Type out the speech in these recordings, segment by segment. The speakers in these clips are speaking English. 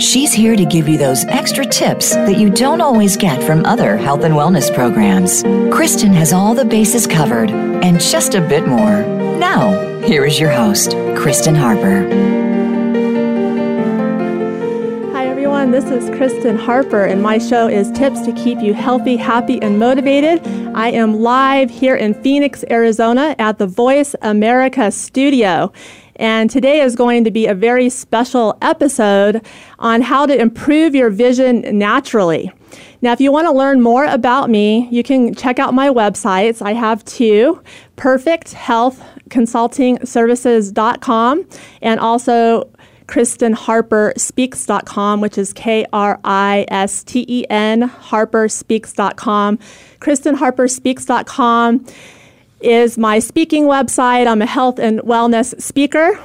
She's here to give you those extra tips that you don't always get from other health and wellness programs. Kristen has all the bases covered and just a bit more. Now, here is your host, Kristen Harper. Hi, everyone. This is Kristen Harper, and my show is Tips to Keep You Healthy, Happy, and Motivated. I am live here in Phoenix, Arizona at the Voice America studio. And today is going to be a very special episode on how to improve your vision naturally. Now, if you want to learn more about me, you can check out my websites. I have two, Perfect Health Consulting Services.com and also KristenHarperSpeaks.com, which is Kristen HarperSpeaks.com. KristenHarperSpeaks.com is my speaking website. I'm a health and wellness speaker.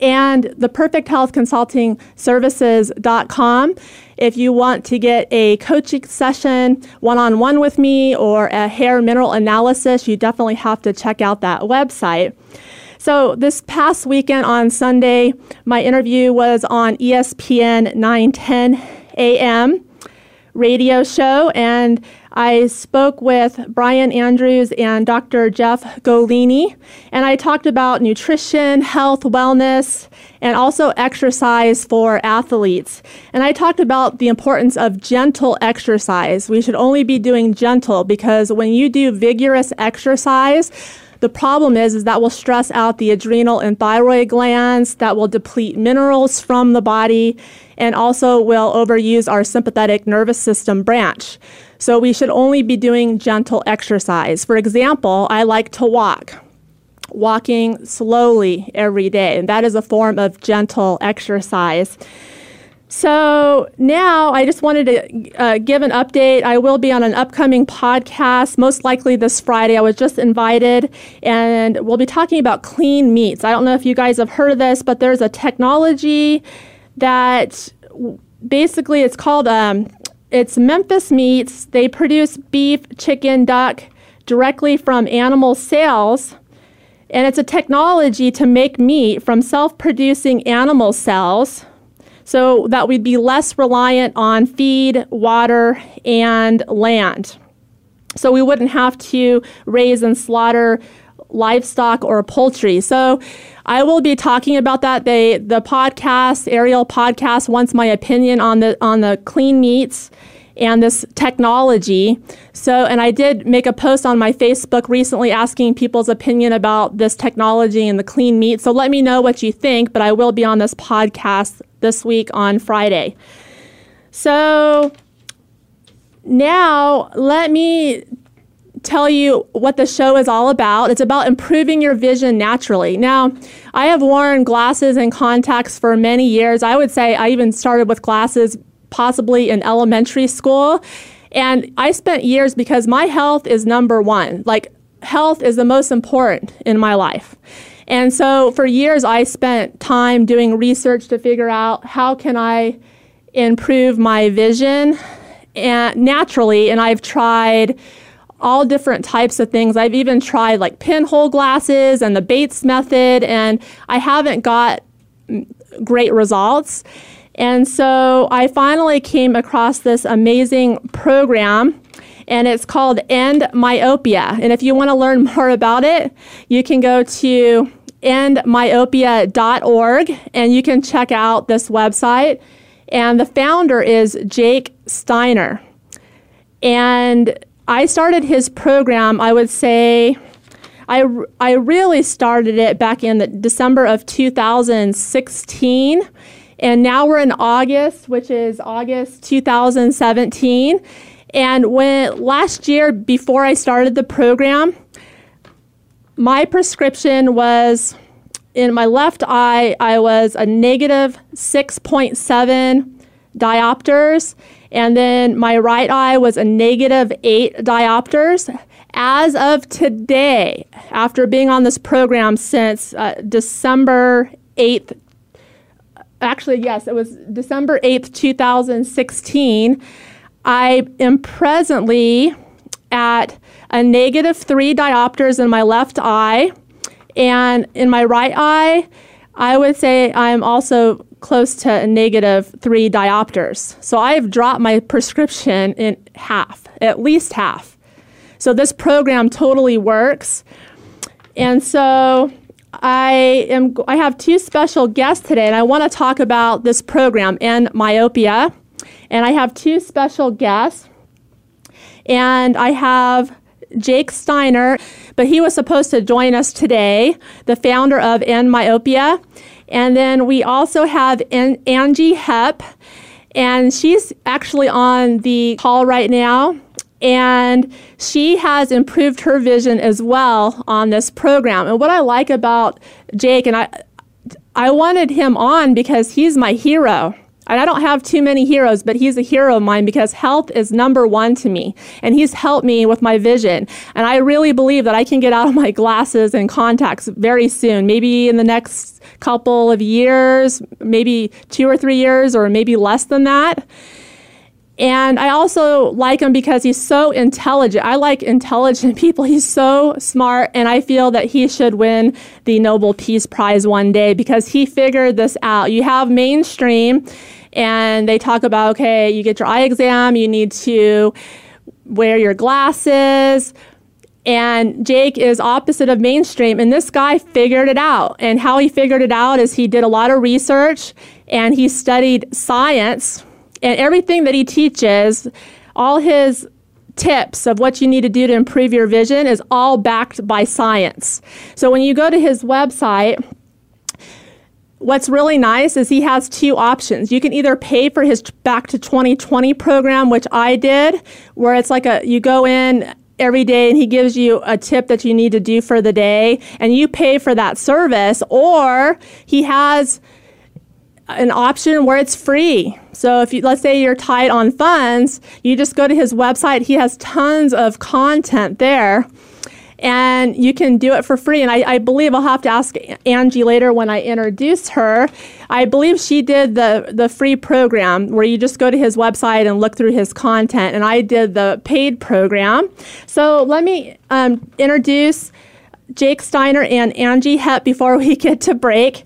And the Perfect Health Consulting Services.com. If you want to get a coaching session one-on-one with me or a hair mineral analysis, you definitely have to check out that website. So this past weekend on Sunday, my interview was on ESPN 910 AM radio show, and I spoke with Brian Andrews and Dr. Jeff Golini, and I talked about nutrition, health, wellness, and also exercise for athletes. And I talked about the importance of gentle exercise. We should only be doing gentle because when you do vigorous exercise, the problem is that will stress out the adrenal and thyroid glands, that will deplete minerals from the body, and also will overuse our sympathetic nervous system branch. So we should only be doing gentle exercise. For example, I like to walk, walking slowly every day, and that is a form of gentle exercise. So now I just wanted to give an update. I will be on an upcoming podcast, most likely this Friday. I was just invited, and we'll be talking about clean meats. I don't know if you guys have heard of this, but there's a technology that basically it's called, it's Memphis Meats. They produce beef, chicken, duck directly from animal cells. And it's a technology to make meat from self-producing animal cells, so that we'd be less reliant on feed, water, and land. So we wouldn't have to raise and slaughter livestock or poultry. So I will be talking about that. The podcast, Ariel Podcast, wants my opinion on the clean meats and this technology. So, and I did make a post on my Facebook recently asking people's opinion about this technology and the clean meat. So let me know what you think, but I will be on this podcast this week on Friday. So now let me tell you what the show is all about. It's about improving your vision naturally. Now, I have worn glasses and contacts for many years. I would say I even started with glasses possibly in elementary school. And I spent years because my health is number one. Like, health is the most important in my life. And so for years, I spent time doing research to figure out how can I improve my vision naturally. And I've tried all different types of things. I've even tried like pinhole glasses and the Bates method, and I haven't got great results. And so I finally came across this amazing program, and it's called Endmyopia. And if you want to learn more about it, you can go to Endmyopia.org, and you can check out this website. And the founder is Jake Steiner. And I started his program, I would say, I really started it back in the December of 2016. And now we're in August, which is August 2017. And when last year, before I started the program, my prescription was, in my left eye, I was a negative 6.7 diopters, and then my right eye was a -8 diopters. As of today, after being on this program since December 8th, actually, yes, it was December 8th, 2016, I am presently at a -3 diopters in my left eye. And in my right eye, I would say I'm also close to a -3 diopters. So I have dropped my prescription in half, at least half. So this program totally works. And so I have two special guests today, and I want to talk about this program, Endmyopia. And I have two special guests. And I have Jake Steiner, but he was supposed to join us today, the founder of Endmyopia. And then we also have Angie Hepp, and she's actually on the call right now. And she has improved her vision as well on this program. And what I like about Jake, and I wanted him on because he's my hero. And I don't have too many heroes, but he's a hero of mine because health is number one to me. And he's helped me with my vision. And I really believe that I can get out of my glasses and contacts very soon, maybe in the next couple of years, maybe 2 or 3 years, or maybe less than that. And I also like him because he's so intelligent. I like intelligent people. He's so smart, and I feel that he should win the Nobel Peace Prize one day because he figured this out. You have mainstream, and they talk about, okay, you get your eye exam, you need to wear your glasses, and Jake is opposite of mainstream, and this guy figured it out. And how he figured it out is he did a lot of research, and he studied science, and everything that he teaches, all his tips of what you need to do to improve your vision is all backed by science. So when you go to his website, what's really nice is he has two options. You can either pay for his Back to 20/20 program, which I did, where it's like you go in every day and he gives you a tip that you need to do for the day, and you pay for that service, or he has an option where it's free. So if you, let's say you're tight on funds, you just go to his website. He has tons of content there. And you can do it for free. And I believe I'll have to ask Angie later when I introduce her. I believe she did the free program where you just go to his website and look through his content. And I did the paid program. So let me introduce Jake Steiner and Angie Hepp before we get to break.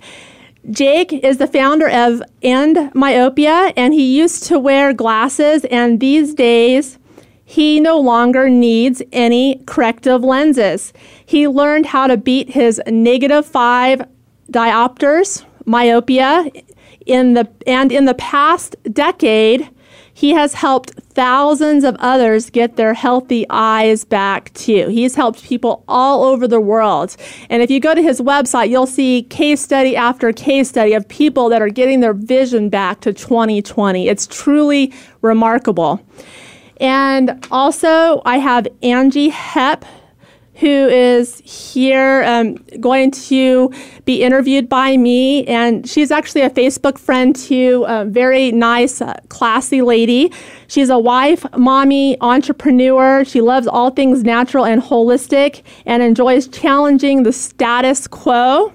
Jake is the founder of Endmyopia, and he used to wear glasses, and these days he no longer needs any corrective lenses. He learned how to beat his -5 diopters myopia in the past decade. He has helped thousands of others get their healthy eyes back, too. He's helped people all over the world. And if you go to his website, you'll see case study after case study of people that are getting their vision back to 20/20. It's truly remarkable. And also, I have Angie Hepp, who is here going to be interviewed by me. And she's actually a Facebook friend too, a very nice, classy lady. She's a wife, mommy, entrepreneur. She loves all things natural and holistic and enjoys challenging the status quo,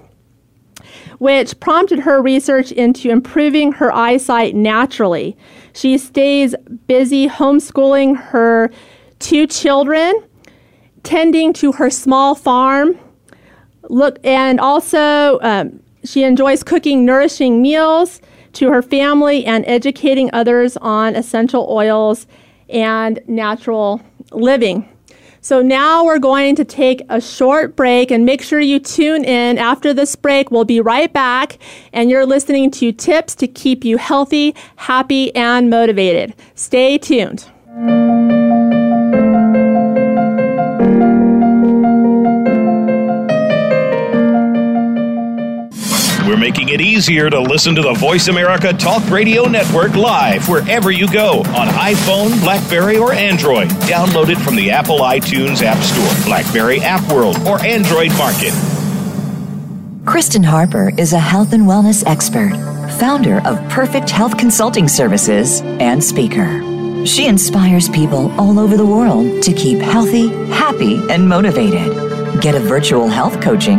which prompted her research into improving her eyesight naturally. She stays busy homeschooling her 2 children, tending to her small farm. And also she enjoys cooking nourishing meals to her family and educating others on essential oils and natural living. So now we're going to take a short break, and make sure you tune in after this break. We'll be right back, and you're listening to Tips to Keep You Healthy, Happy, and Motivated. Stay tuned. We're making it easier to listen to the Voice America Talk Radio Network live wherever you go on iPhone, BlackBerry, or Android. Download it from the Apple iTunes App Store, BlackBerry App World, or Android Market. Kristen Harper is a health and wellness expert founder of Perfect Health Consulting Services, and speaker. She inspires people all over the world to keep healthy, happy, and motivated. Get a virtual health coaching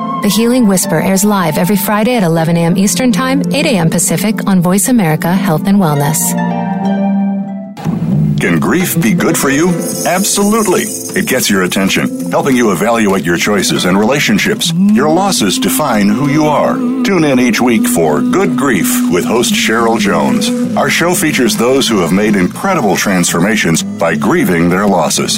The Healing Whisper airs live every Friday at 11 a.m. Eastern Time, 8 a.m. Pacific on Voice America Health and Wellness. Can grief be good for you? Absolutely. It gets your attention, helping you evaluate your choices and relationships. Your losses define who you are. Tune in each week for Good Grief with host Cheryl Jones. Our show features those who have made incredible transformations by grieving their losses.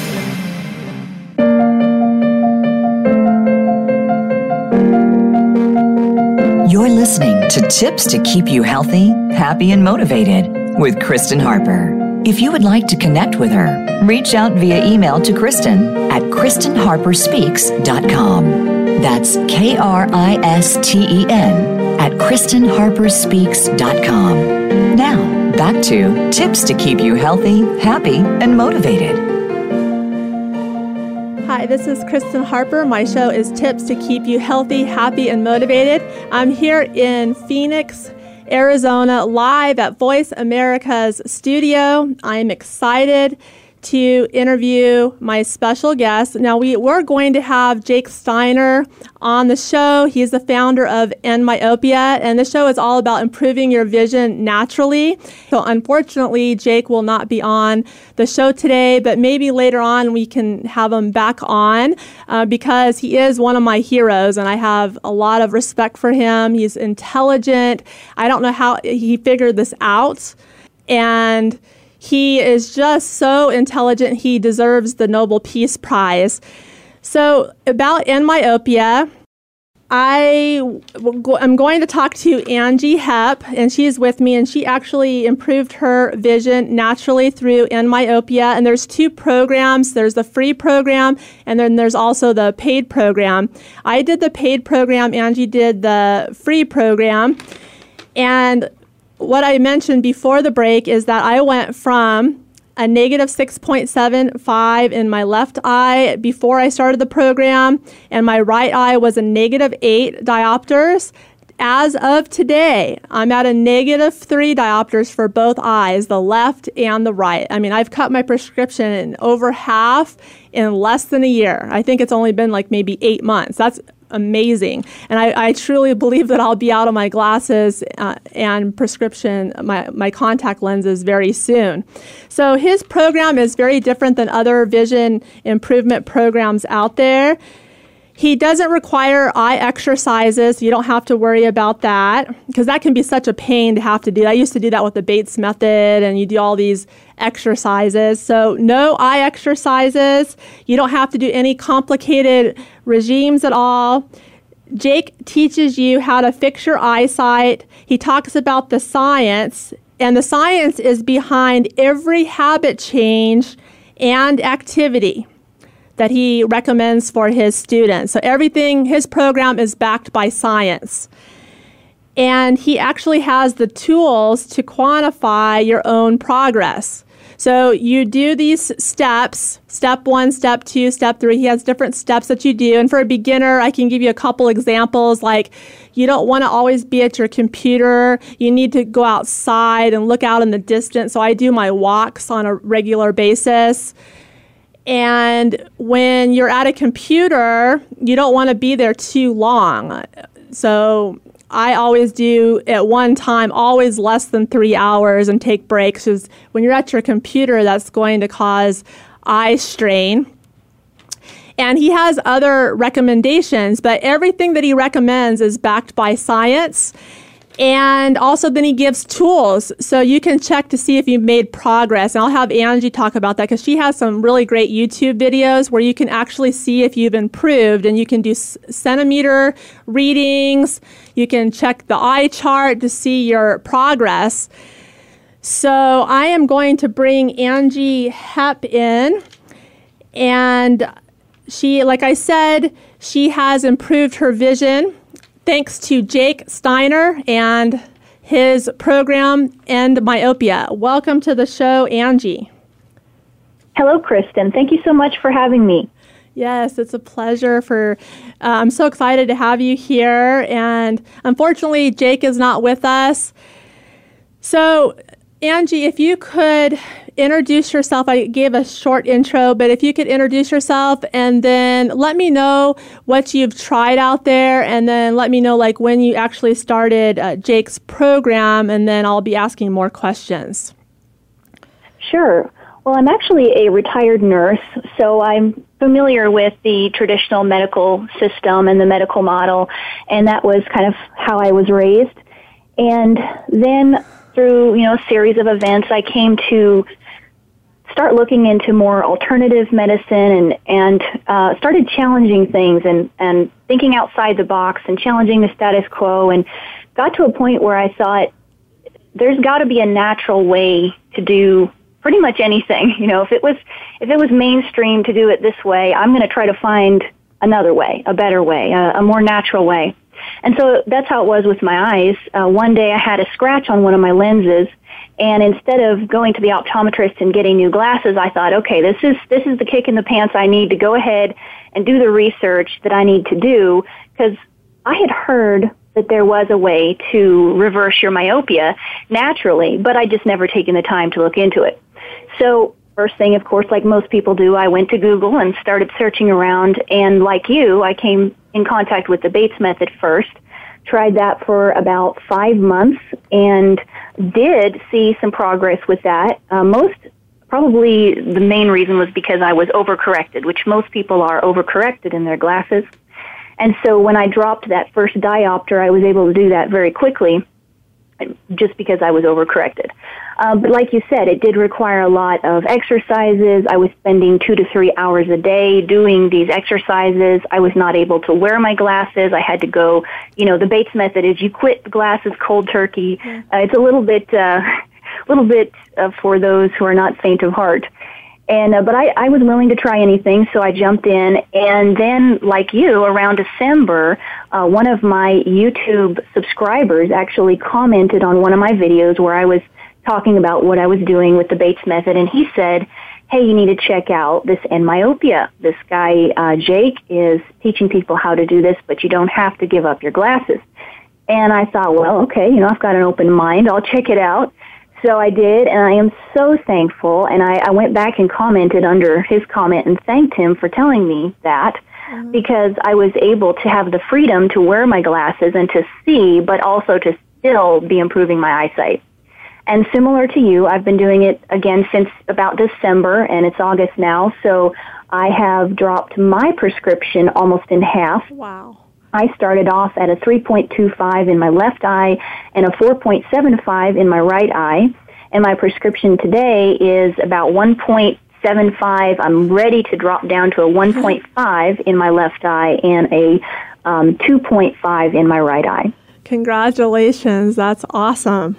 You're listening to Tips to Keep You Healthy, Happy, and Motivated with Kristen Harper. If you would like to connect with her, reach out via email to Kristen at KristenHarperSpeaks.com. That's KRISTEN at KristenHarperSpeaks.com. Now, back to Tips to Keep You Healthy, Happy, and Motivated. Hi, this is Kristen Harper. My show is Tips to Keep You Healthy, Happy, and Motivated. I'm here in Phoenix, Arizona, live at Voice America's studio. I'm excited to interview my special guest. Now, we're going to have Jake Steiner on the show. He's the founder of Endmyopia, and the show is all about improving your vision naturally. So unfortunately, Jake will not be on the show today, but maybe later on we can have him back on because he is one of my heroes, and I have a lot of respect for him. He's intelligent. I don't know how he figured this out, and he is just so intelligent. He deserves the Nobel Peace Prize. So about Endmyopia, I'm going to talk to Angie Hepp, and she's with me, and she actually improved her vision naturally through Endmyopia. And there's two programs. There's the free program, and then there's also the paid program. I did the paid program. Angie did the free program. And what I mentioned before the break is that I went from a negative 6.75 in my left eye before I started the program, and my right eye was a negative 8 diopters. As of today, I'm at a negative 3 diopters for both eyes, the left and the right. I mean, I've cut my prescription in over half in less than a year. I think it's only been like maybe 8 months. That's amazing. And I truly believe that I'll be out of my glasses and prescription, my contact lenses very soon. So his program is very different than other vision improvement programs out there. He doesn't require eye exercises. So you don't have to worry about that because that can be such a pain to have to do. I used to do that with the Bates method, and you do all these exercises. So no eye exercises. You don't have to do any complicated regimes at all. Jake teaches you how to fix your eyesight. He talks about the science And the science is behind every habit change and activity that he recommends for his students. So everything, his program is backed by science. And he actually has the tools to quantify your own progress. So you do these steps, step one, step two, step three. He has different steps that you do. And for a beginner, I can give you a couple examples, like you don't want to always be at your computer. You need to go outside and look out in the distance. So I do my walks on a regular basis. And when you're at a computer, you don't want to be there too long. So I always do, at one time, always less than 3 hours and take breaks. Because when you're at your computer, that's going to cause eye strain. And he has other recommendations, but everything that he recommends is backed by science. And also then he gives tools, so you can check to see if you've made progress. And I'll have Angie talk about that, because she has some really great YouTube videos where you can actually see if you've improved. And you can do centimeter readings. You can check the eye chart to see your progress. So I am going to bring Angie Hepp in. And she, like I said, she has improved her vision thanks to Jake Steiner and his program, Endmyopia. Welcome to the show, Angie. Hello, Kristen. Thank you so much for having me. Yes, it's a pleasure. I'm so excited to have you here. And unfortunately, Jake is not with us. So, Angie, if you could introduce yourself. I gave a short intro, but if you could introduce yourself and then let me know what you've tried out there, and then let me know like when you actually started Jake's program, and then I'll be asking more questions. Sure. Well, I'm actually a retired nurse, so I'm familiar with the traditional medical system and the medical model, and that was kind of how I was raised. And then through, a series of events, I came to start looking into more alternative medicine and started challenging things and thinking outside the box and challenging the status quo, and got to a point where I thought there's got to be a natural way to do pretty much anything. If it was mainstream to do it this way, I'm going to try to find another way, a better way, a more natural way. And so that's how it was with my eyes. One day I had a scratch on one of my lenses, and instead of going to the optometrist and getting new glasses, I thought, okay, this is the kick in the pants I need to go ahead and do the research that I need to do, because I had heard that there was a way to reverse your myopia naturally, but I'd just never taken the time to look into it. So first thing, of course, like most people do, I went to Google and started searching around, and like you, I came in contact with the Bates method first, tried that for about 5 months, and did see some progress with that. Probably the main reason was because I was overcorrected, which most people are overcorrected in their glasses. And so when I dropped that first diopter, I was able to do that very quickly, just because I was overcorrected. But like you said, it did require a lot of exercises. I was spending 2 to 3 hours a day doing these exercises. I was not able to wear my glasses. I had to go, the Bates method is you quit the glasses cold turkey. It's a little bit for those who are not faint of heart. And but I was willing to try anything, so I jumped in. And then, like you, around December, one of my YouTube subscribers actually commented on one of my videos where I was talking about what I was doing with the Bates method, and he said, hey, you need to check out this Endmyopia. This guy, Jake, is teaching people how to do this, but you don't have to give up your glasses. And I thought, well, okay, I've got an open mind. I'll check it out. So I did, and I am so thankful, and I went back and commented under his comment and thanked him for telling me that, because I was able to have the freedom to wear my glasses and to see, but also to still be improving my eyesight. And similar to you, I've been doing it again since about December, and it's August now, so I have dropped my prescription almost in half. Wow. I started off at a 3.25 in my left eye and a 4.75 in my right eye. And my prescription today is about 1.75. I'm ready to drop down to a 1.5 in my left eye and a 2.5 in my right eye. Congratulations. That's awesome.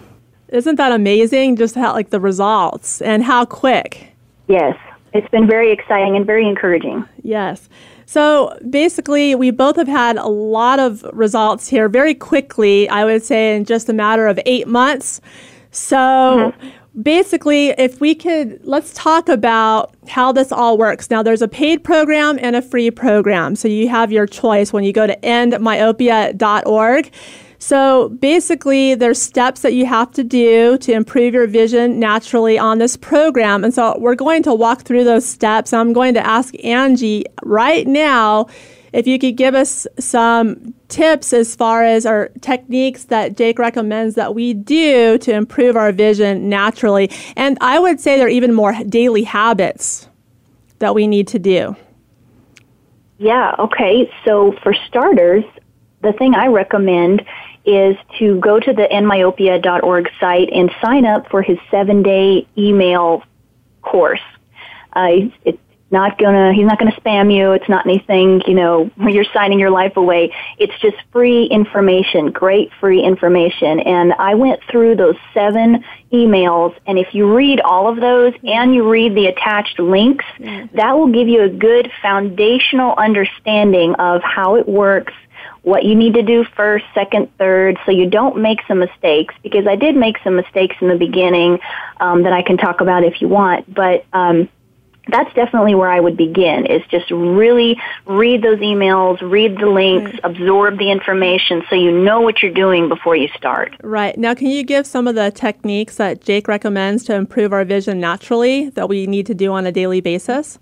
Isn't that amazing, just how, like, the results and how quick? Yes. It's been very exciting and very encouraging. Yes. So basically, we both have had a lot of results here very quickly, I would say in just a matter of 8 months. So basically, if we could, let's talk about how this all works. Now, there's a paid program and a free program. So you have your choice when you go to endmyopia.org. So basically, there's steps that you have to do to improve your vision naturally on this program. And so we're going to walk through those steps. I'm going to ask Angie right now if you could give us some tips as far as our techniques that Jake recommends that we do to improve our vision naturally. And I would say there are even more daily habits that we need to do. Yeah, okay. So for starters, the thing I recommend is to go to the endmyopia.org site and sign up for his 7-day email course. He's not gonna spam you. It's not anything, you know, where you're signing your life away. It's just free information, great free information. And I went through those 7 emails, and if you read all of those and you read the attached links, that will give you a good foundational understanding of how it works, what you need to do first, second, third, so you don't make some mistakes, because I did make some mistakes in the beginning that I can talk about if you want, but that's definitely where I would begin, is just really read those emails, read the links, absorb the information so you know what you're doing before you start. Right. Now, can you give some of the techniques that Jake recommends to improve our vision naturally that we need to do on a daily basis?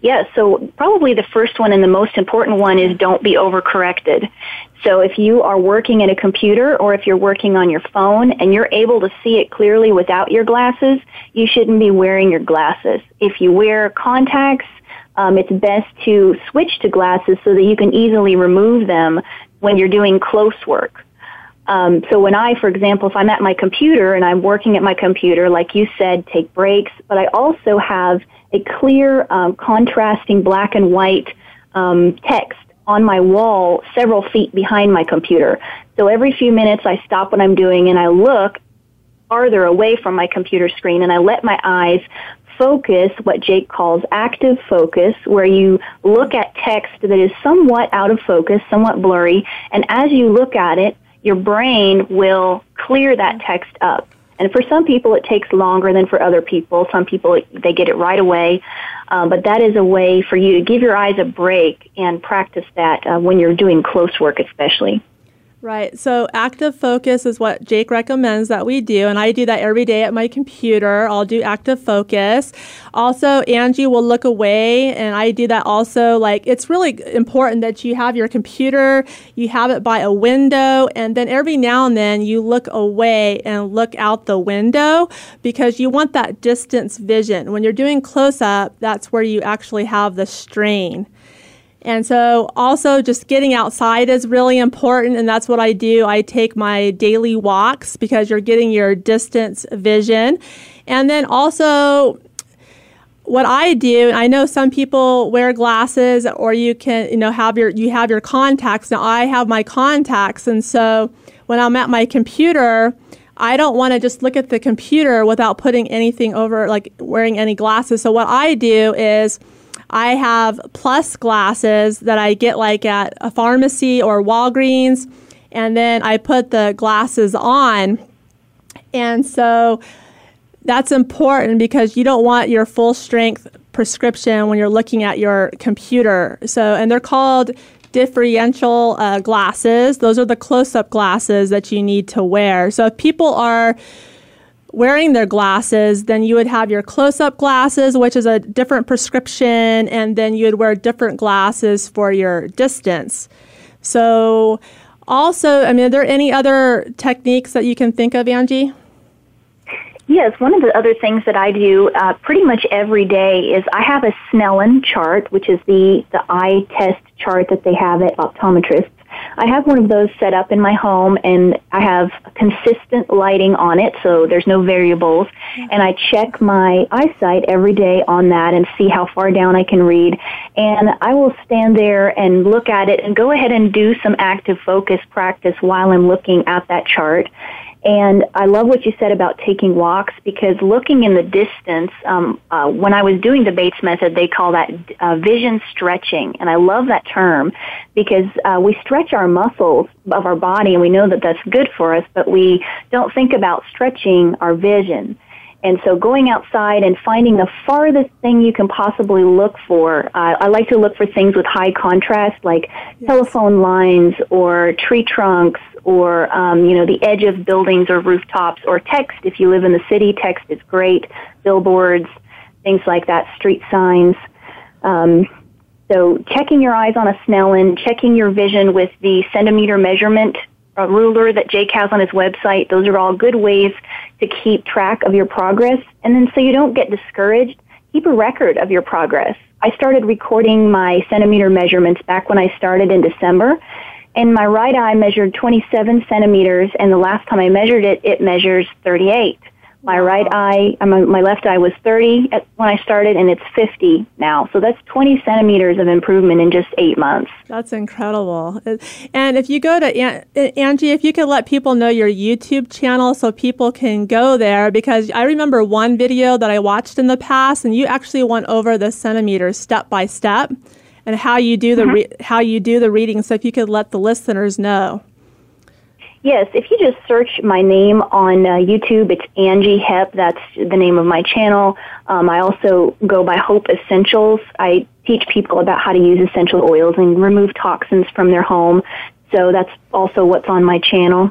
Yeah, so probably the first one and the most important one is don't be overcorrected. So if you are working at a computer or if you're working on your phone and you're able to see it clearly without your glasses, you shouldn't be wearing your glasses. If you wear contacts, it's best to switch to glasses so that you can easily remove them when you're doing close work. So when I, for example, if I'm at my computer and I'm working at my computer, like you said, take breaks, but I also have a clear contrasting black and white text on my wall several feet behind my computer. So every few minutes I stop what I'm doing and I look farther away from my computer screen, and I let my eyes focus, what Jake calls active focus, where you look at text that is somewhat out of focus, somewhat blurry, and as you look at it, your brain will clear that text up. And for some people, it takes longer than for other people. Some people, they get it right away. But that is a way for you to give your eyes a break and practice that when you're doing close work especially. Right. So active focus is what Jake recommends that we do. And I do that every day at my computer. I'll do active focus. Also, Angie will look away. And I do that also. Like, it's really important that you have your computer, you have it by a window. And then every now and then you look away and look out the window, because you want that distance vision. When you're doing close up, that's where you actually have the strain. And so also just getting outside is really important, and that's what I do. I take my daily walks because you're getting your distance vision. And then also what I do, I know some people wear glasses, or you can, you know, have your contacts. Now I have my contacts, and so when I'm at my computer, I don't want to just look at the computer without putting anything over, like wearing any glasses. So what I do is I have plus glasses that I get like at a pharmacy or Walgreens, and then I put the glasses on. And so that's important because you don't want your full strength prescription when you're looking at your computer. So, and they're called differential glasses. Those are the close-up glasses that you need to wear. So if people are wearing their glasses, then you would have your close-up glasses, which is a different prescription, and then you would wear different glasses for your distance. So also, I mean, are there any other techniques that you can think of, Angie? Yes, one of the other things that I do pretty much every day is I have a Snellen chart, which is the eye test chart that they have at optometrists. I have one of those set up in my home, and I have consistent lighting on it, so there's no variables, and I check my eyesight every day on that and see how far down I can read, and I will stand there and look at it and go ahead and do some active focus practice while I'm looking at that chart. And I love what you said about taking walks, because looking in the distance, when I was doing the Bates method, they call that vision stretching. And I love that term because we stretch our muscles of our body, and we know that that's good for us, but we don't think about stretching our vision. And so going outside and finding the farthest thing you can possibly look for. I like to look for things with high contrast, like telephone lines or tree trunks or, the edge of buildings or rooftops, or text. If you live in the city, text is great. Billboards, things like that, street signs. So checking your eyes on a Snellen, checking your vision with the centimeter measurement ruler that Jake has on his website. Those are all good ways to keep track of your progress. And then so you don't get discouraged, keep a record of your progress. I started recording my centimeter measurements back when I started in December, and my right eye measured 27 centimeters, and the last time I measured it, it measures 38. My right eye, my left eye was 30 when I started, and it's 50 now. So that's 20 centimeters of improvement in just 8 months. That's incredible. And if you go to, Angie, if you could let people know your YouTube channel so people can go there, because I remember one video that I watched in the past, and you actually went over the centimeters step by step and how you do the reading. So if you could let the listeners know. Yes, if you just search my name on YouTube, it's Angie Hepp. That's the name of my channel. I also go by Hope Essentials. I teach people about how to use essential oils and remove toxins from their home. So that's also what's on my channel.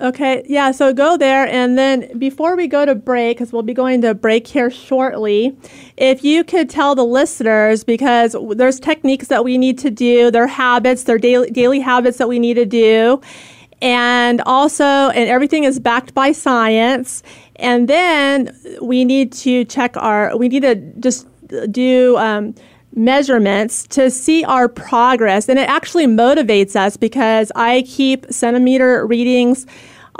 Okay, yeah, so go there. And then before we go to break, because we'll be going to break here shortly, if you could tell the listeners, because there's techniques that we need to do, their habits, their daily habits that we need to do. And also, and everything is backed by science. And then we need to do measurements to see our progress. And it actually motivates us, because I keep centimeter readings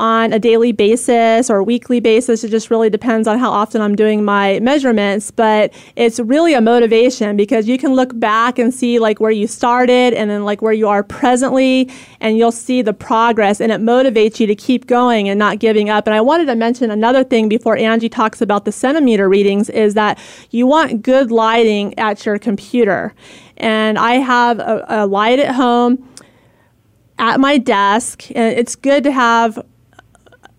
on a daily basis or weekly basis. It just really depends on how often I'm doing my measurements. But it's really a motivation, because you can look back and see like where you started and then like where you are presently, and you'll see the progress, and it motivates you to keep going and not giving up. And I wanted to mention another thing before Angie talks about the centimeter readings, is that you want good lighting at your computer. And I have a light at home at my desk, and it's good to have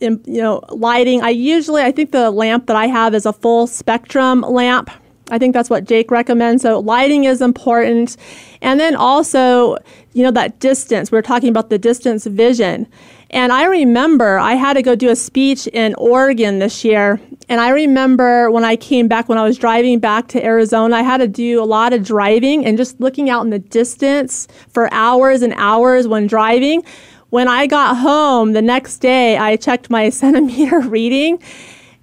lighting. I think the lamp that I have is a full spectrum lamp. I think that's what Jake recommends. So lighting is important. And then also, that distance. We're talking about the distance vision. And I remember I had to go do a speech in Oregon this year. And I remember when I came back, when I was driving back to Arizona, I had to do a lot of driving and just looking out in the distance for hours and hours when driving. When I got home the next day, I checked my centimeter reading,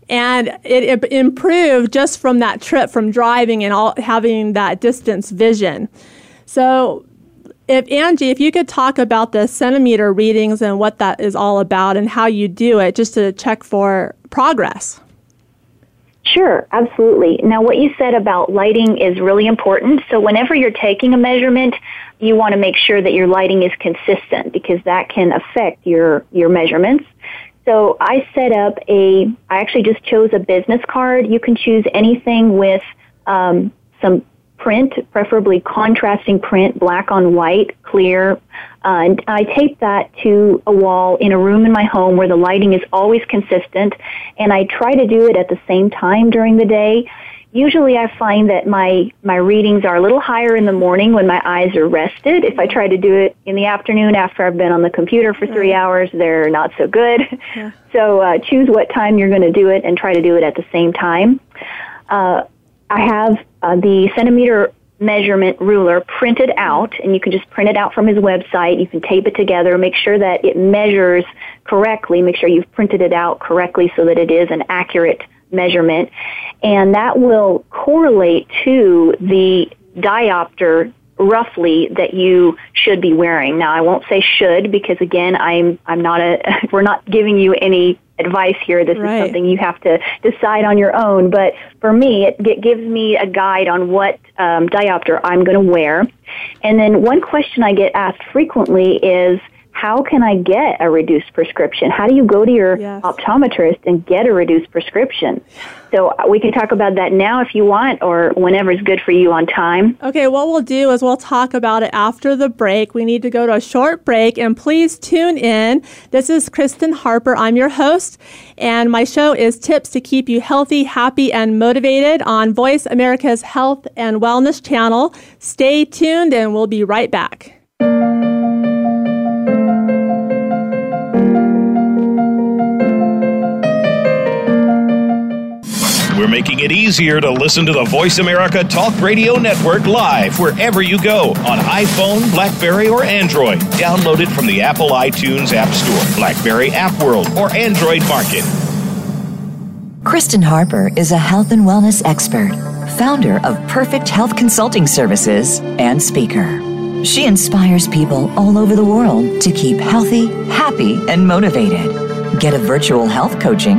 and it improved just from that trip, from driving and having that distance vision. So Angie, if you could talk about the centimeter readings and what that is all about and how you do it, just to check for progress. Sure, absolutely. Now, what you said about lighting is really important. So whenever you're taking a measurement, you want to make sure that your lighting is consistent, because that can affect your measurements. So I set up I actually just chose a business card. You can choose anything with some print, preferably contrasting print, black on white, clear. And I tape that to a wall in a room in my home where the lighting is always consistent. And I try to do it at the same time during the day. Usually I find that my readings are a little higher in the morning when my eyes are rested. If I try to do it in the afternoon after I've been on the computer for 3 hours, they're not so good. Yeah. So choose what time you're going to do it and try to do it at the same time. I have the centimeter measurement ruler printed out, and you can just print it out from his website. You can tape it together, make sure that it measures correctly, make sure you've printed it out correctly so that it is an accurate measurement. And that will correlate to the diopter roughly that you should be wearing. Now, I won't say should, because again, I'm not we're not giving you any advice here. This is something you have to decide on your own. But for me, it gives me a guide on what diopter I'm going to wear. And then one question I get asked frequently is, how can I get a reduced prescription? How do you go to your optometrist and get a reduced prescription? So we can talk about that now if you want, or whenever is good for you on time. Okay, what we'll do is we'll talk about it after the break. We need to go to a short break, and please tune in. This is Kristen Harper. I'm your host, and my show is Tips to Keep You Healthy, Happy, and Motivated on Voice America's Health and Wellness channel. Stay tuned, and we'll be right back. We're making it easier to listen to the Voice America Talk Radio Network live wherever you go on iPhone, BlackBerry, or Android. Download it from the Apple iTunes App Store, BlackBerry App World, or Android Market. Kristen Harper is a health and wellness expert, founder of Perfect Health Consulting Services, and speaker. She inspires people all over the world to keep healthy, happy, and motivated. Get a virtual health coaching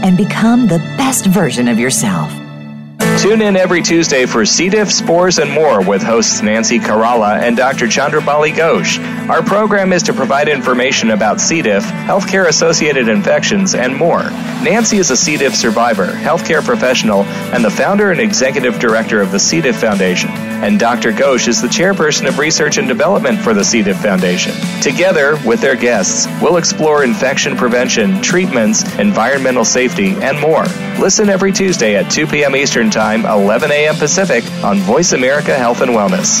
and become the best version of yourself. Tune in every Tuesday for C. diff, spores, and more with hosts Nancy Kerala and Dr. Chandrabali Ghosh. Our program is to provide information about C. diff, healthcare-associated infections, and more. Nancy is a C. diff survivor, healthcare professional, and the founder and executive director of the C. diff Foundation. And Dr. Ghosh is the chairperson of research and development for the C. diff Foundation. Together, with their guests, we'll explore infection prevention, treatments, environmental safety, and more. Listen every Tuesday at 2 p.m. Eastern Time, 11 a.m. Pacific, on Voice America Health and Wellness.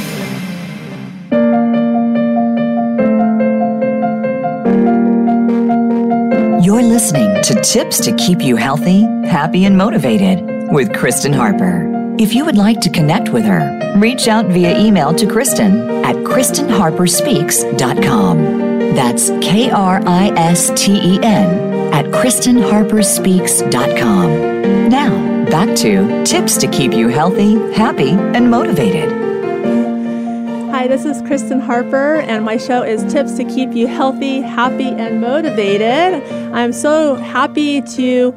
You're listening to Tips to Keep You Healthy, Happy, and Motivated with Kristen Harper. If you would like to connect with her, reach out via email to Kristen at KristenHarperSpeaks.com. That's KRISTEN at KristenHarperSpeaks.com. Now, back to Tips to Keep You Healthy, Happy, and Motivated. Hi, this is Kristen Harper, and my show is Tips to Keep You Healthy, Happy, and Motivated. I'm so happy to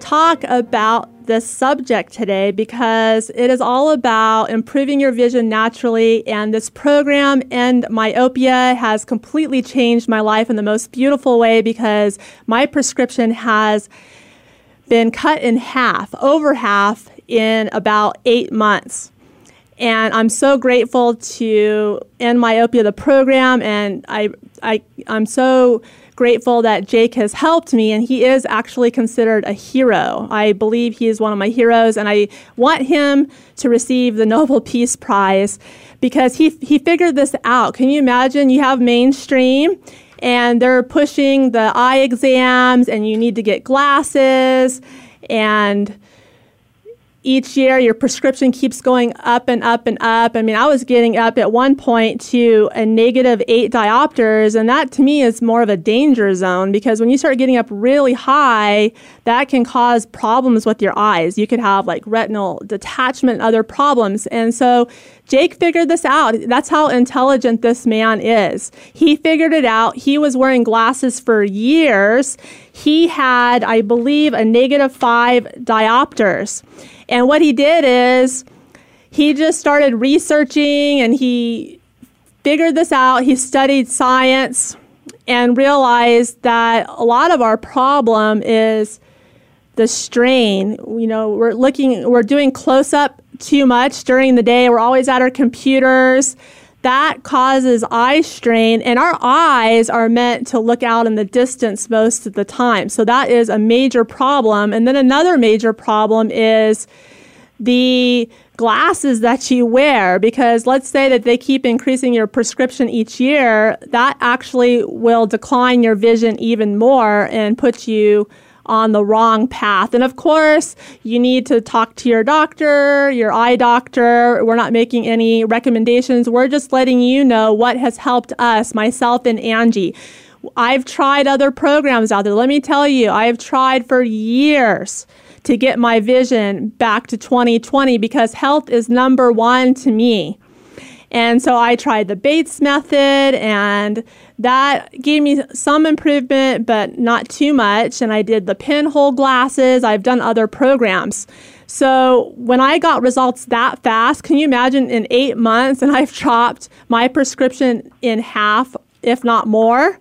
talk about this subject today because it is all about improving your vision naturally, and this program, Endmyopia, has completely changed my life in the most beautiful way because my prescription has been cut in half, over half, in about 8 months. And I'm so grateful to Endmyopia, the program, and I'm so grateful that Jake has helped me, and he is actually considered a hero. I believe he is one of my heroes, and I want him to receive the Nobel Peace Prize because he figured this out. Can you imagine? You have mainstream, and they're pushing the eye exams, and you need to get glasses, and each year, your prescription keeps going up and up and up. I mean, I was getting up at one point to a -8 diopters, and that to me is more of a danger zone because when you start getting up really high, that can cause problems with your eyes. You could have like retinal detachment, other problems. And so Jake figured this out. That's how intelligent this man is. He figured it out. He was wearing glasses for years. He had, I believe, a -5 diopters. And what he did is he just started researching, and he figured this out. He studied science and realized that a lot of our problem is the strain. You know, we're doing close-up too much during the day. We're always at our computers. that causes eye strain, and our eyes are meant to look out in the distance most of the time. So that is a major problem. And then another major problem is the glasses that you wear, because let's say that they keep increasing your prescription each year, that actually will decline your vision even more and put you on the wrong path. And of course, you need to talk to your doctor, your eye doctor. We're not making any recommendations. We're just letting you know what has helped us, myself and Angie. I've tried other programs out there. Let me tell you, I have tried for years to get my vision back to 20/20 because health is number one to me. And so I tried the Bates method, and that gave me some improvement, but not too much. And I did the pinhole glasses. I've done other programs. So when I got results that fast, can you imagine in 8 months, and I've chopped my prescription in half, if not more?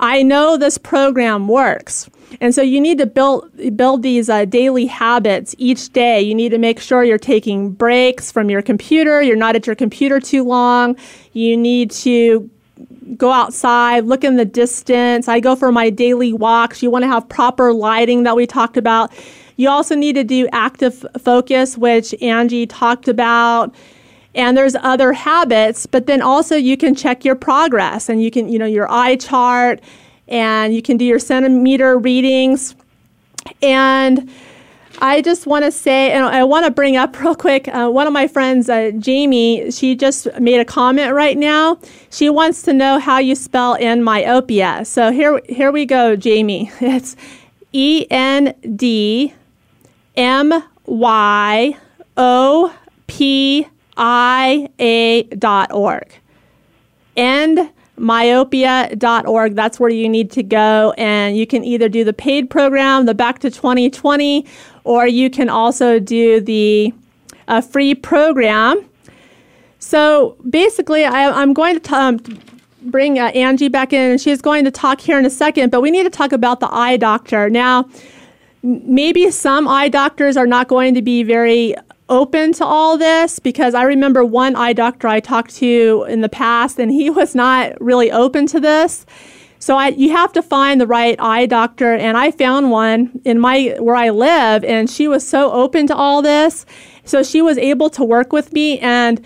I know this program works. And so you need to build these daily habits each day. You need to make sure you're taking breaks from your computer. You're not at your computer too long. You need to go outside, look in the distance. I go for my daily walks. You want to have proper lighting that we talked about. You also need to do active focus, which Angie talked about. And there's other habits, but then also you can check your progress, and you can, your eye chart, and you can do your centimeter readings. And I just want to say, and I want to bring up real quick, one of my friends, Jamie, she just made a comment right now. She wants to know how you spell endmyopia. So here we go, Jamie. It's ENDMYOPIA.org. Endmyopia.org. That's where you need to go. And you can either do the paid program, the Back to 20/20, or you can also do the free program. So basically, I'm going to bring Angie back in, and she's going to talk here in a second, but we need to talk about the eye doctor. Now, maybe some eye doctors are not going to be very open to all this, because I remember one eye doctor I talked to in the past, and he was not really open to this. So you have to find the right eye doctor, and I found one in where I live, and she was so open to all this. So she was able to work with me, and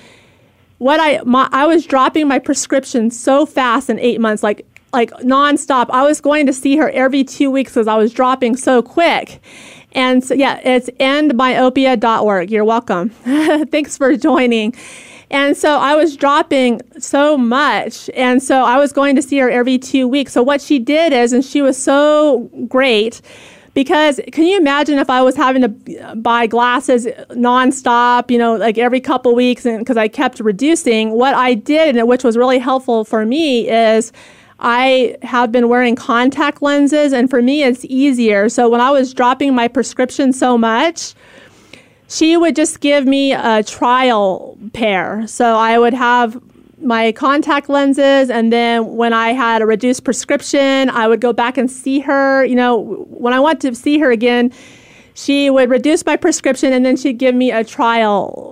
I was dropping my prescription so fast in 8 months, like nonstop. I was going to see her every 2 weeks because I was dropping so quick. And so, yeah, it's endmyopia.org. You're welcome. Thanks for joining. And so I was dropping so much. And so I was going to see her every 2 weeks. So what she did is, and she was so great, because can you imagine if I was having to buy glasses nonstop, like every couple weeks, and because I kept reducing, what I did, and which was really helpful for me, is I have been wearing contact lenses, and for me, it's easier. So when I was dropping my prescription so much, she would just give me a trial pair. So I would have my contact lenses, and then when I had a reduced prescription, I would go back and see her. When I went to see her again, she would reduce my prescription, and then she'd give me a trial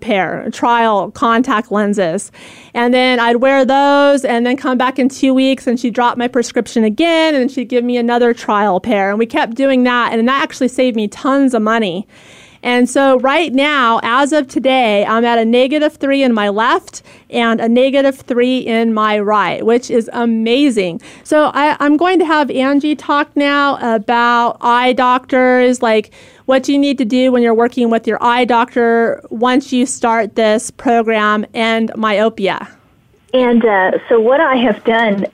pair, trial contact lenses. And then I'd wear those, and then come back in 2 weeks, and she'd drop my prescription again, and she'd give me another trial pair. And we kept doing that, and that actually saved me tons of money. And so right now, as of today, I'm at a -3 in my left and a -3 in my right, which is amazing. So I'm going to have Angie talk now about eye doctors, like what you need to do when you're working with your eye doctor once you start this program, Endmyopia. And so what I have done,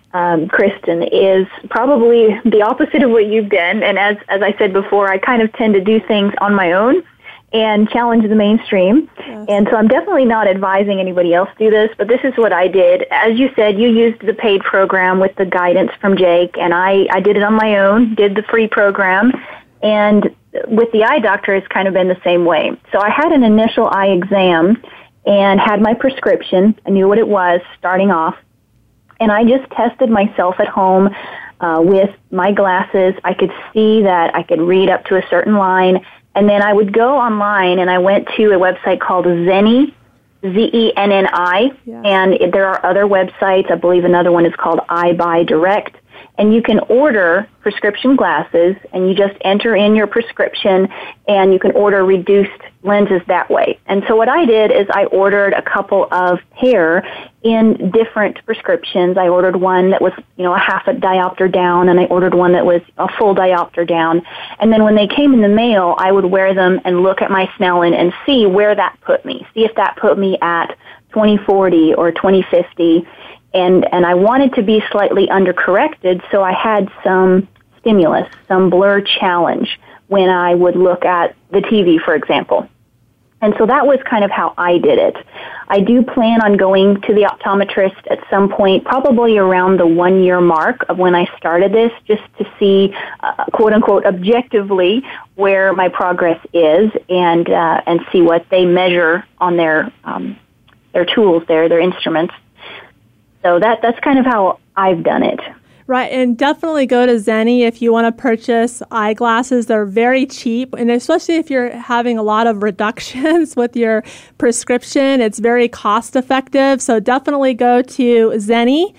Kristen, is probably the opposite of what you've done. And as I said before, I kind of tend to do things on my own and challenge the mainstream. Yes. And so I'm definitely not advising anybody else do this, but this is what I did. As you said, you used the paid program with the guidance from Jake, and I did it on my own, did the free program. And with the eye doctor, it's kind of been the same way. So I had an initial eye exam and had my prescription. I knew what it was starting off. And I just tested myself at home with my glasses. I could see that I could read up to a certain line. And then I would go online, and I went to a website called Zenni, Zenni, yeah. And there are other websites. I believe another one is called iBuyDirect. And you can order prescription glasses, and you just enter in your prescription, and you can order reduced lenses that way. And so what I did is I ordered a couple of pair in different prescriptions. I ordered one that was, a half a diopter down, and I ordered one that was a full diopter down. And then when they came in the mail, I would wear them and look at my Snellen and see where that put me, see if that put me at 20/40 or 20/50. And I wanted to be slightly undercorrected, so I had some stimulus, some blur challenge when I would look at the TV, for example. And so that was kind of how I did it. I do plan on going to the optometrist at some point, probably around the 1 year mark of when I started this, just to see, quote unquote, objectively where my progress is and see what they measure on their tools, their instruments. So that's kind of how I've done it. Right, and definitely go to Zenni if you want to purchase eyeglasses. They're very cheap, and especially if you're having a lot of reductions with your prescription, it's very cost-effective. So definitely go to Zenni.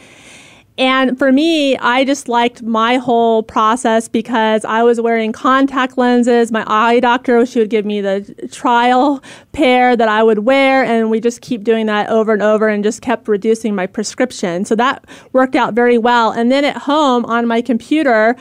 And for me, I just liked my whole process because I was wearing contact lenses. My eye doctor, she would give me the trial pair that I would wear, and we just keep doing that over and over and just kept reducing my prescription. So that worked out very well. And then at home on my computer,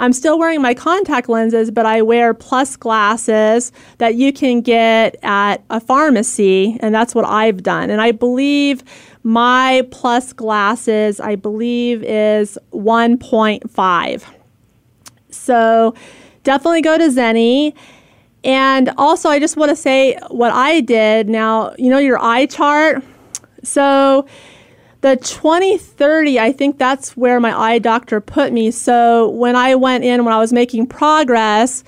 I'm still wearing my contact lenses, but I wear plus glasses that you can get at a pharmacy, and that's what I've done. And I believe my plus glasses, is 1.5. So definitely go to Zenni. And also, I just want to say what I did. Now, your eye chart. So the 20/30, I think that's where my eye doctor put me. So when I went in, when I was making progress,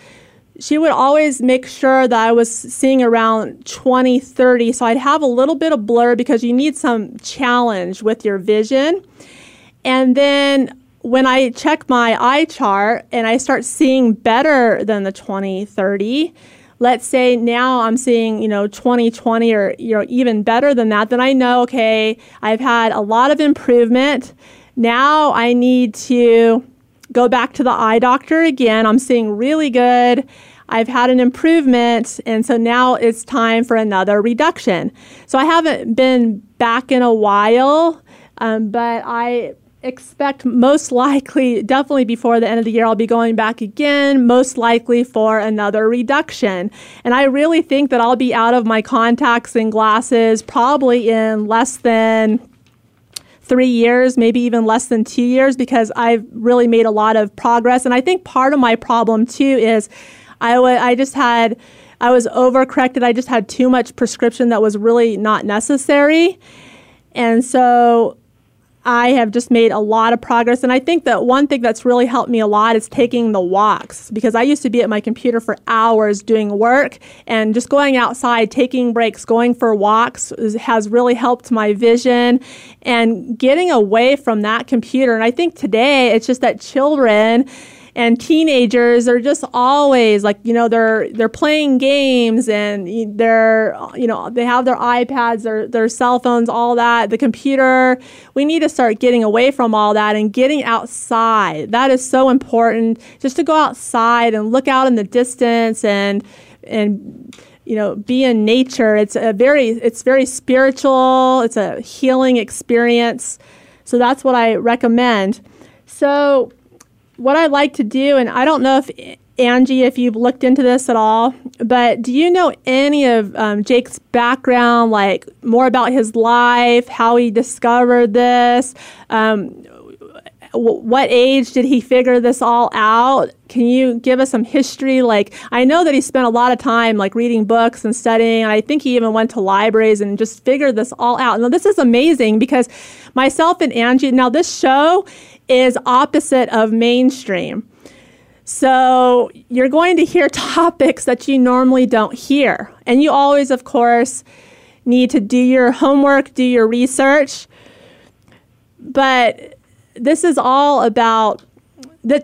she would always make sure that I was seeing around 20/30. So I'd have a little bit of blur because you need some challenge with your vision. And then when I check my eye chart and I start seeing better than the 20/30, let's say now I'm seeing, 20/20 or, even better than that, then I know, okay, I've had a lot of improvement. Now I need to go back to the eye doctor again. I'm seeing really good. I've had an improvement. And so now it's time for another reduction. So I haven't been back in a while, but I expect most likely, definitely before the end of the year, I'll be going back again, most likely for another reduction. And I really think that I'll be out of my contacts and glasses probably in less than 3 years, maybe even less than 2 years, because I've really made a lot of progress. And I think part of my problem too is I was overcorrected. I just had too much prescription that was really not necessary. And so I have just made a lot of progress. And I think that one thing that's really helped me a lot is taking the walks, because I used to be at my computer for hours doing work, and just going outside, taking breaks, going for walks has really helped my vision and getting away from that computer. And I think today it's just that children and teenagers are just always like, they're playing games, and they're, they have their iPads, their cell phones, all that, the computer. We need to start getting away from all that and getting outside. That is so important, just to go outside and look out in the distance and be in nature. It's very spiritual. It's a healing experience. So that's what I recommend. So what I like to do, and I don't know if, Angie, if you've looked into this at all, but do you know any of Jake's background, like more about his life, how he discovered this? What age did he figure this all out? Can you give us some history? Like, I know that he spent a lot of time like reading books and studying, and I think he even went to libraries and just figured this all out. Now, this is amazing because myself and Angie, now this show is opposite of mainstream. So you're going to hear topics that you normally don't hear. And you always, of course, need to do your homework, do your research. But this is all about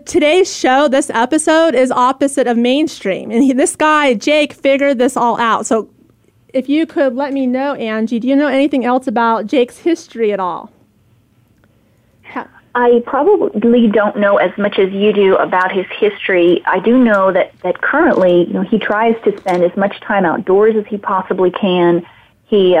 today's show. This episode is opposite of mainstream. And this guy, Jake, figured this all out. So If you could let me know, Angie, do you know anything else about Jake's history at all? I probably don't know as much as you do about his history. I do know that currently, you know, he tries to spend as much time outdoors as he possibly can. He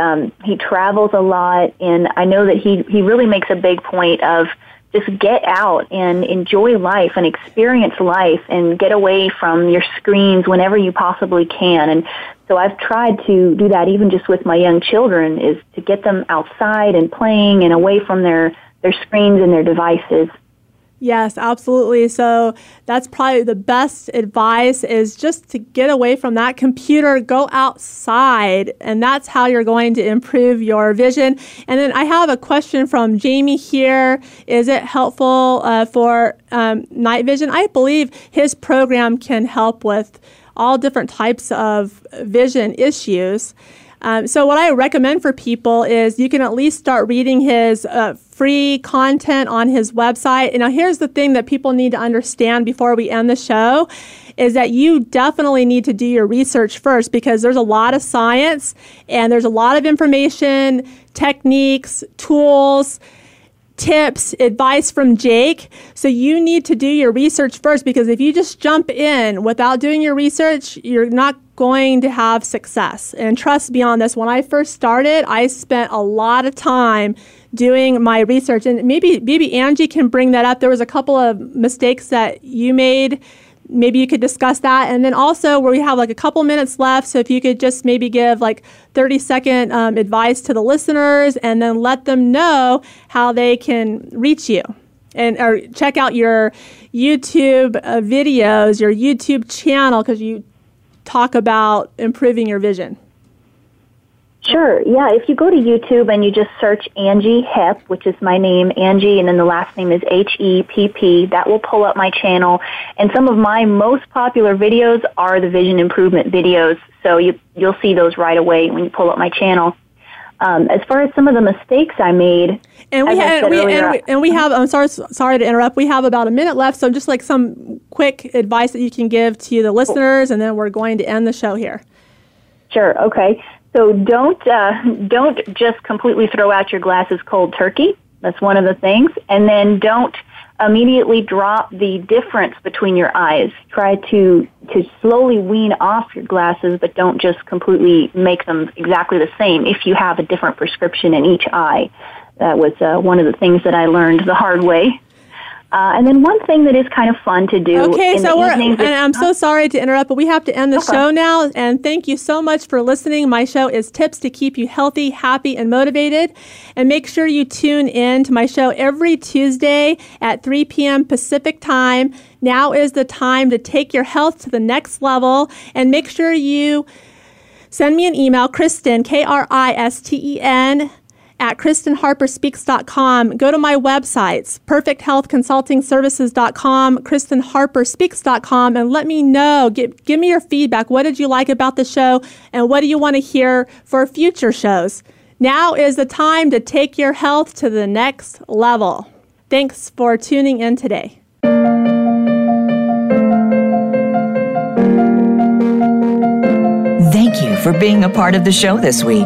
travels a lot, and I know that he really makes a big point of just get out and enjoy life and experience life and get away from your screens whenever you possibly can. And so I've tried to do that even just with my young children, is to get them outside and playing and away from their screens and their devices. Yes, absolutely. So that's probably the best advice, is just to get away from that computer, go outside, and that's how you're going to improve your vision. And then I have a question from Jamie here. Is it helpful for night vision? I believe his program can help with all different types of vision issues. So what I recommend for people is you can at least start reading his free content on his website. And now here's the thing that people need to understand before we end the show, is that you definitely need to do your research first, because there's a lot of science and there's a lot of information, techniques, tools, tips, advice from Jake. So you need to do your research first, because if you just jump in without doing your research, you're not going to have success. And trust me on this, when I first started, I spent a lot of time doing my research. And maybe Angie can bring that up. There was a couple of mistakes that you made. Maybe you could discuss that. And then also, where we have like a couple minutes left, so if you could just maybe give like 30-second advice to the listeners, and then let them know how they can reach you. And or check out your YouTube videos, your YouTube channel, because you talk about improving your vision. Sure. Yeah. If you go to YouTube and you just search Angie Hepp, which is my name, Angie, and then the last name is Hepp, that will pull up my channel. And some of my most popular videos are the vision improvement videos. So you'll see those right away when you pull up my channel. As far as some of the mistakes I made, and we have sorry to interrupt. We have about a minute left, so just like some quick advice that you can give to the listeners, and then we're going to end the show here. Sure. Okay. So don't just completely throw out your glasses cold turkey. That's one of the things. And then don't immediately drop the difference between your eyes. Try to slowly wean off your glasses, but don't just completely make them exactly the same if you have a different prescription in each eye. That was one of the things that I learned the hard way. And then one thing that is kind of fun to do. Okay, so and I'm so sorry to interrupt, but we have to end the show now. And thank you so much for listening. My show is Tips to Keep You Healthy, Happy, and Motivated. And make sure you tune in to my show every Tuesday at 3 p.m. Pacific time. Now is the time to take your health to the next level. And make sure you send me an email, Kristen, Kristen, at KristenHarperSpeaks.com. Go to my websites, PerfectHealthConsultingServices.com, KristenHarperSpeaks.com, and let me know. Give me your feedback. What did you like about the show, and what do you want to hear for future shows? Now is the time to take your health to the next level. Thanks for tuning in today. Thank you for being a part of the show this week.